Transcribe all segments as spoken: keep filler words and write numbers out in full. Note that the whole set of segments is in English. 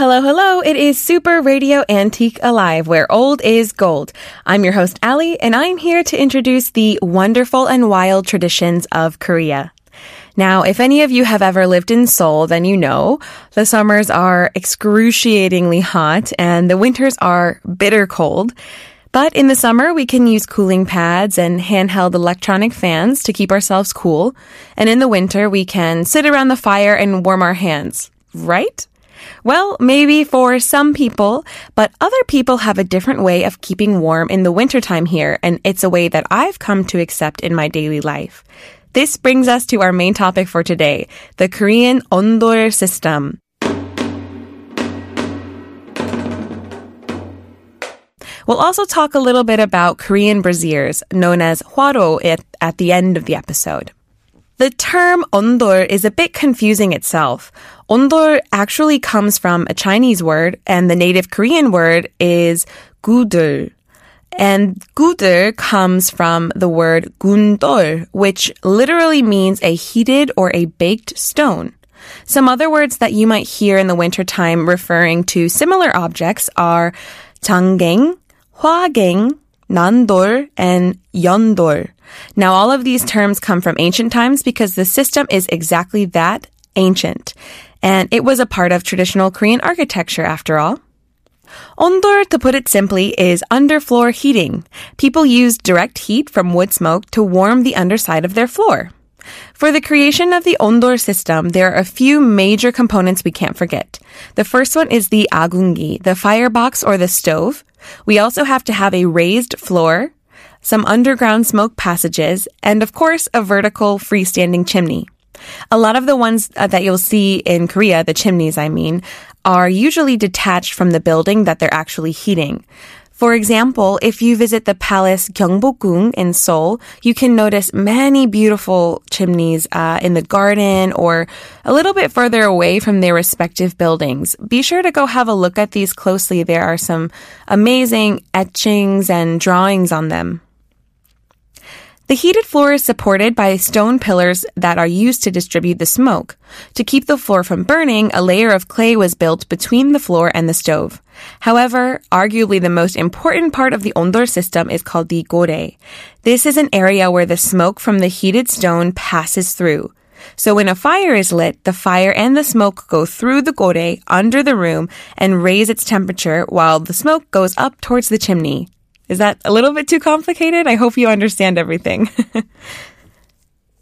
Hello, hello. It is Super Radio Antique Alive, where old is gold. I'm your host, Allie, and I'm here to introduce the wonderful and wild traditions of Korea. Now, if any of you have ever lived in Seoul, then you know the summers are excruciatingly hot and the winters are bitter cold. But in the summer, we can use cooling pads and handheld electronic fans to keep ourselves cool. And in the winter, we can sit around the fire and warm our hands, right? Well, maybe for some people, but other people have a different way of keeping warm in the wintertime here, and it's a way that I've come to accept in my daily life. This brings us to our main topic for today, the Korean ondol system. We'll also talk a little bit about Korean braziers, known as hwaro, at, at the end of the episode. The term ondol is a bit confusing itself. Ondol actually comes from a Chinese word, and the native Korean word is gudeul. And gudeul comes from the word gundol, which literally means a heated or a baked stone. Some other words that you might hear in the wintertime referring to similar objects are tangeng, hwageng, nandol, and yondol. Now, all of these terms come from ancient times because the system is exactly that, ancient. And it was a part of traditional Korean architecture, after all. Ondol, to put it simply, is underfloor heating. People used direct heat from wood smoke to warm the underside of their floor. For the creation of the ondol system, there are a few major components we can't forget. The first one is the agungi, the firebox or the stove. We also have to have a raised floor, some underground smoke passages, and of course, a vertical freestanding chimney. A lot of the ones that you'll see in Korea, the chimneys I mean, are usually detached from the building that they're actually heating. For example, if you visit the palace Gyeongbokgung in Seoul, you can notice many beautiful chimneys uh, in the garden or a little bit further away from their respective buildings. Be sure to go have a look at these closely. There are some amazing etchings and drawings on them. The heated floor is supported by stone pillars that are used to distribute the smoke. To keep the floor from burning, a layer of clay was built between the floor and the stove. However, arguably the most important part of the ondol system is called the gore. This is an area where the smoke from the heated stone passes through. So when a fire is lit, the fire and the smoke go through the gore under the room and raise its temperature while the smoke goes up towards the chimney. Is that a little bit too complicated? I hope you understand everything.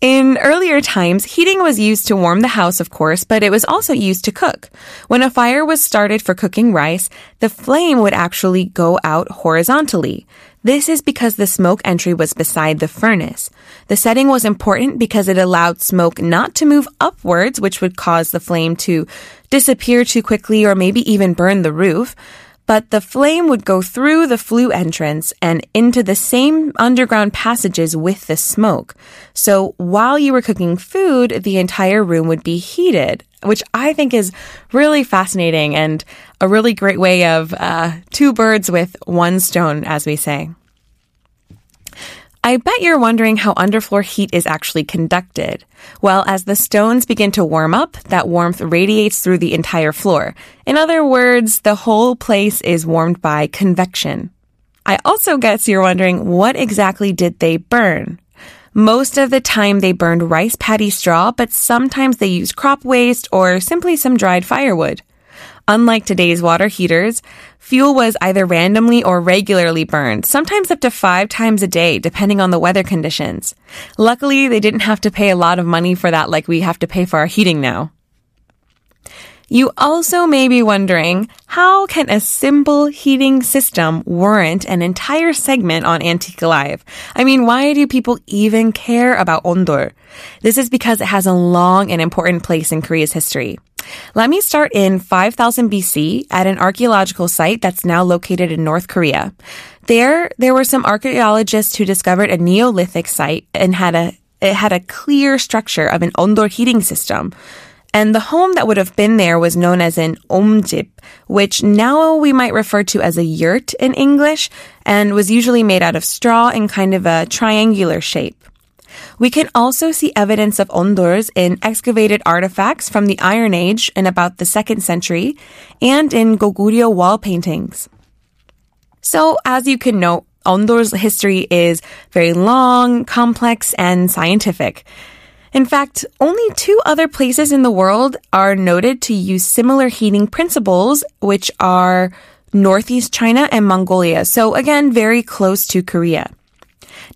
In earlier times, heating was used to warm the house, of course, but it was also used to cook. When a fire was started for cooking rice, the flame would actually go out horizontally. This is because the smoke entry was beside the furnace. The setting was important because it allowed smoke not to move upwards, which would cause the flame to disappear too quickly or maybe even burn the roof. But the flame would go through the flue entrance and into the same underground passages with the smoke. So while you were cooking food, the entire room would be heated, which I think is really fascinating and a really great way of uh, two birds with one stone, as we say. I bet you're wondering how underfloor heat is actually conducted. Well, as the stones begin to warm up, that warmth radiates through the entire floor. In other words, the whole place is warmed by convection. I also guess you're wondering, what exactly did they burn? Most of the time they burned rice paddy straw, but sometimes they used crop waste or simply some dried firewood. Unlike today's water heaters, fuel was either randomly or regularly burned, sometimes up to five times a day, depending on the weather conditions. Luckily, they didn't have to pay a lot of money for that like we have to pay for our heating now. You also may be wondering, how can a simple heating system warrant an entire segment on Antique Alive? I mean, why do people even care about ondol? This is because it has a long and important place in Korea's history. Let me start in five thousand B C at an archaeological site that's now located in North Korea. There, there were some archaeologists who discovered a Neolithic site and had a it had a clear structure of an ondol heating system. And the home that would have been there was known as an umjip, which now we might refer to as a yurt in English, and was usually made out of straw in kind of a triangular shape. We can also see evidence of ondols in excavated artifacts from the Iron Age in about the second century, and in Goguryeo wall paintings. So, as you can note, ondol's history is very long, complex, and scientific. In fact, only two other places in the world are noted to use similar heating principles, which are Northeast China and Mongolia. So again, very close to Korea.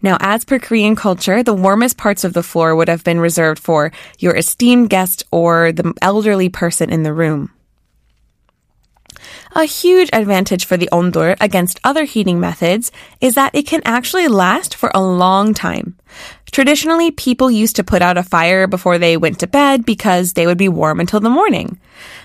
Now, as per Korean culture, the warmest parts of the floor would have been reserved for your esteemed guest or the elderly person in the room. A huge advantage for the ondol against other heating methods is that it can actually last for a long time. Traditionally, people used to put out a fire before they went to bed because they would be warm until the morning.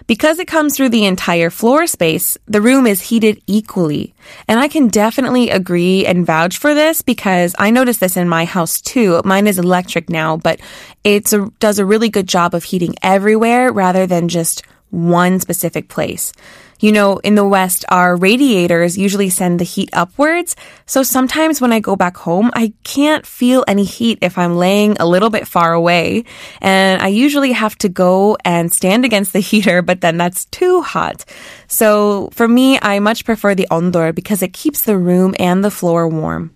Because it comes through the entire floor space, the room is heated equally. And I can definitely agree and vouch for this because I noticed this in my house too. Mine is electric now, but it does a really good job of heating everywhere rather than just one specific place. You know, in the West, our radiators usually send the heat upwards, so sometimes when I go back home, I can't feel any heat if I'm laying a little bit far away, and I usually have to go and stand against the heater, but then that's too hot. So for me, I much prefer the ondol because it keeps the room and the floor warm.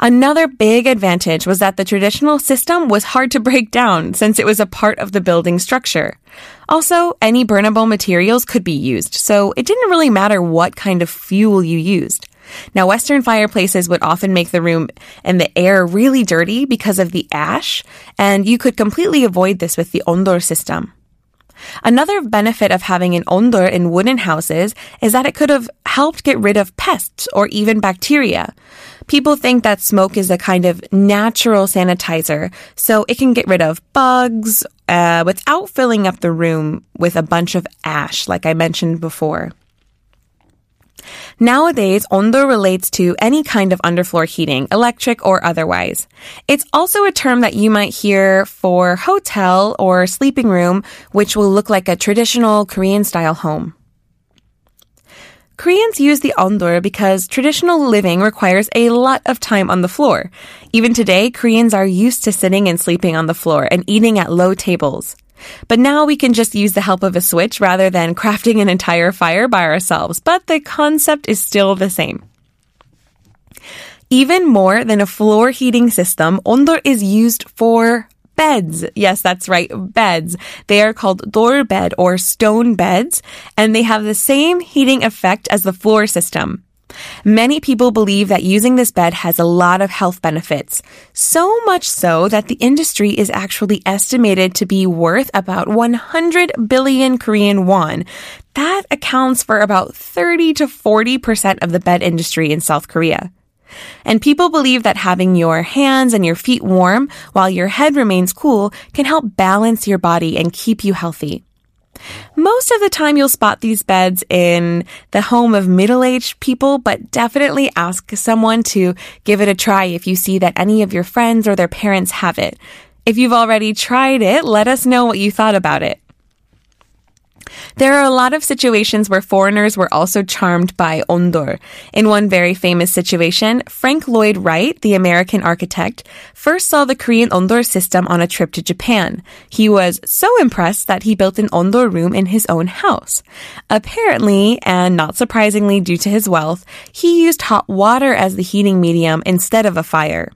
Another big advantage was that the traditional system was hard to break down since it was a part of the building structure. Also, any burnable materials could be used, so it didn't really matter what kind of fuel you used. Now, Western fireplaces would often make the room and the air really dirty because of the ash, and you could completely avoid this with the ondol system. Another benefit of having an ondol in wooden houses is that it could have helped get rid of pests or even bacteria. People think that smoke is a kind of natural sanitizer, so it can get rid of bugs uh, without filling up the room with a bunch of ash, like I mentioned before. Nowadays, ondol relates to any kind of underfloor heating, electric or otherwise. It's also a term that you might hear for hotel or sleeping room, which will look like a traditional Korean-style home. Koreans use the ondol because traditional living requires a lot of time on the floor. Even today, Koreans are used to sitting and sleeping on the floor and eating at low tables. But now we can just use the help of a switch rather than crafting an entire fire by ourselves. But the concept is still the same. Even more than a floor heating system, ondol is used for beds. Yes, that's right, beds. They are called dorbed or stone beds, and they have the same heating effect as the floor system. Many people believe that using this bed has a lot of health benefits, so much so that the industry is actually estimated to be worth about one hundred billion Korean won. That accounts for about thirty to forty percent of the bed industry in South Korea. And people believe that having your hands and your feet warm while your head remains cool can help balance your body and keep you healthy. Most of the time you'll spot these beds in the home of middle-aged people, but definitely ask someone to give it a try if you see that any of your friends or their parents have it. If you've already tried it, let us know what you thought about it. There are a lot of situations where foreigners were also charmed by ondol. In one very famous situation, Frank Lloyd Wright, the American architect, first saw the Korean ondol system on a trip to Japan. He was so impressed that he built an ondol room in his own house. Apparently, and not surprisingly due to his wealth, he used hot water as the heating medium instead of a fire.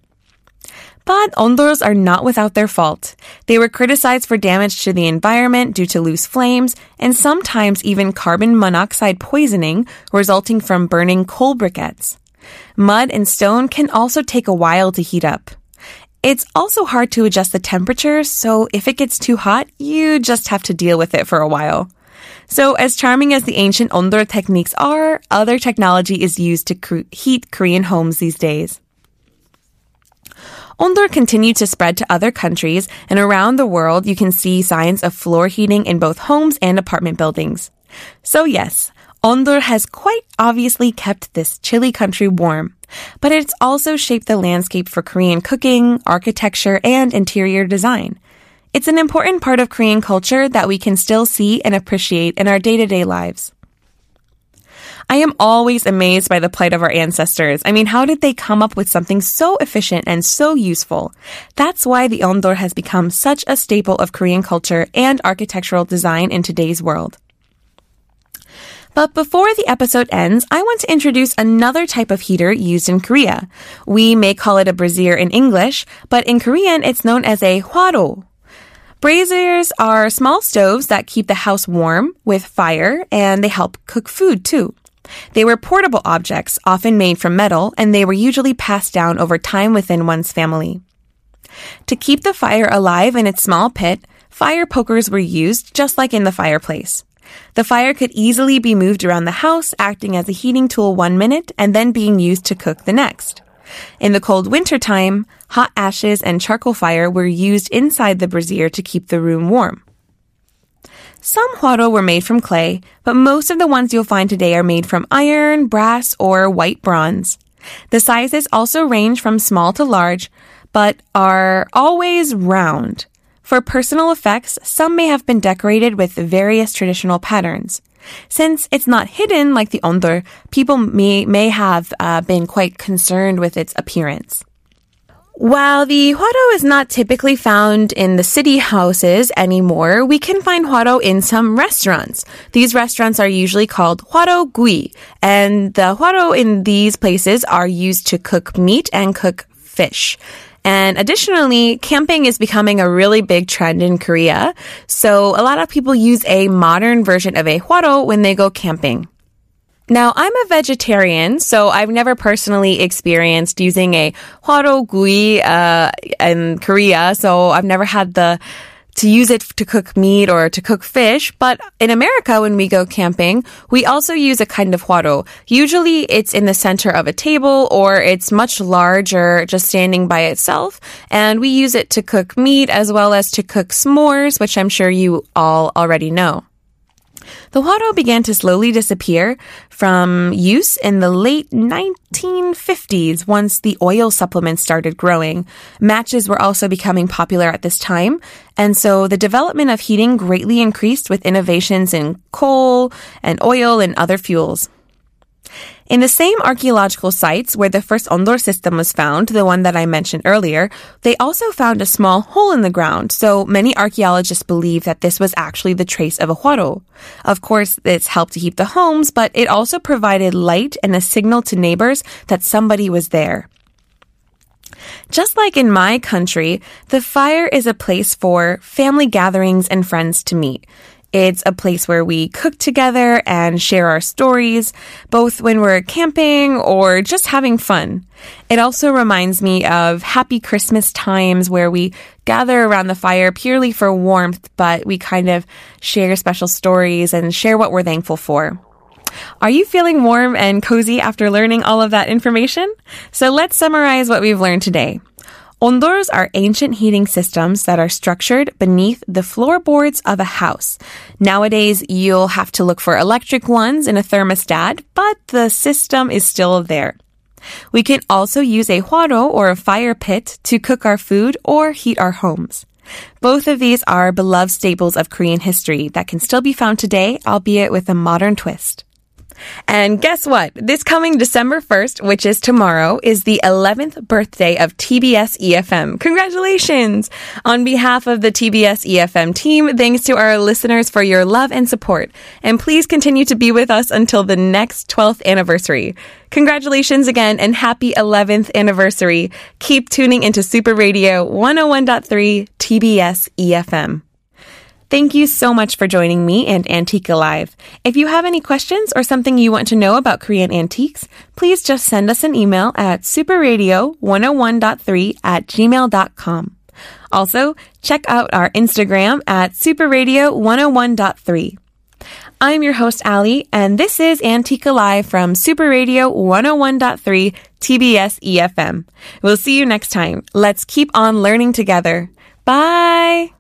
But ondols are not without their fault. They were criticized for damage to the environment due to loose flames and sometimes even carbon monoxide poisoning resulting from burning coal briquettes. Mud and stone can also take a while to heat up. It's also hard to adjust the temperature, so if it gets too hot, you just have to deal with it for a while. So as charming as the ancient ondol techniques are, other technology is used to heat Korean homes these days. Ondol continued to spread to other countries, and around the world you can see signs of floor heating in both homes and apartment buildings. So yes, ondol has quite obviously kept this chilly country warm, but it's also shaped the landscape for Korean cooking, architecture, and interior design. It's an important part of Korean culture that we can still see and appreciate in our day-to-day lives. I am always amazed by the plight of our ancestors. I mean, how did they come up with something so efficient and so useful? That's why the ondol has become such a staple of Korean culture and architectural design in today's world. But before the episode ends, I want to introduce another type of heater used in Korea. We may call it a brazier in English, but in Korean it's known as a hwaro. Braziers are small stoves that keep the house warm with fire, and they help cook food too. They were portable objects, often made from metal, and they were usually passed down over time within one's family. To keep the fire alive in its small pit, fire pokers were used just like in the fireplace. The fire could easily be moved around the house, acting as a heating tool one minute and then being used to cook the next. In the cold winter time, hot ashes and charcoal fire were used inside the brazier to keep the room warm. Some hwaro were made from clay, but most of the ones you'll find today are made from iron, brass, or white bronze. The sizes also range from small to large, but are always round. For personal effects, some may have been decorated with various traditional patterns. Since it's not hidden like the ondol, people may, may have uh, been quite concerned with its appearance. While the hwaro is not typically found in the city houses anymore, we can find hwaro in some restaurants. These restaurants are usually called hwarogui, and the hwaro in these places are used to cook meat and cook fish. And additionally, camping is becoming a really big trend in Korea. So a lot of people use a modern version of a hwaro when they go camping. Now, I'm a vegetarian, so I've never personally experienced using a hwarogui uh, in Korea. So I've never had the to use it to cook meat or to cook fish. But in America, when we go camping, we also use a kind of hwaro. Usually it's in the center of a table, or it's much larger, just standing by itself. And we use it to cook meat as well as to cook s'mores, which I'm sure you all already know. The hwaro began to slowly disappear from use in the late nineteen fifties once the oil supplements started growing. Matches were also becoming popular at this time, and so the development of heating greatly increased with innovations in coal and oil and other fuels. In the same archaeological sites where the first ondol system was found, the one that I mentioned earlier, they also found a small hole in the ground, so many archaeologists believe that this was actually the trace of a hwaro. Of course, it's helped to heat the homes, but it also provided light and a signal to neighbors that somebody was there. Just like in my country, the fire is a place for family gatherings and friends to meet. It's a place where we cook together and share our stories, both when we're camping or just having fun. It also reminds me of happy Christmas times where we gather around the fire purely for warmth, but we kind of share special stories and share what we're thankful for. Are you feeling warm and cozy after learning all of that information? So let's summarize what we've learned today. Ondols are ancient heating systems that are structured beneath the floorboards of a house. Nowadays, you'll have to look for electric ones in a thermostat, but the system is still there. We can also use a hwaro or a fire pit to cook our food or heat our homes. Both of these are beloved staples of Korean history that can still be found today, albeit with a modern twist. And guess what? This coming December first, which is tomorrow, is the eleventh birthday of T B S eFM. Congratulations! On behalf of the T B S eFM team, thanks to our listeners for your love and support. And please continue to be with us until the next twelfth anniversary. Congratulations again, and happy eleventh anniversary. Keep tuning into Super Radio one oh one point three T B S eFM. Thank you so much for joining me and Antique Alive. If you have any questions or something you want to know about Korean antiques, please just send us an email at superradio one oh one point three at gmail dot com. Also, check out our Instagram at superradio one oh one point three. I'm your host, Allie, and this is Antique Alive from Super Radio one oh one point three T B S eFM. We'll see you next time. Let's keep on learning together. Bye!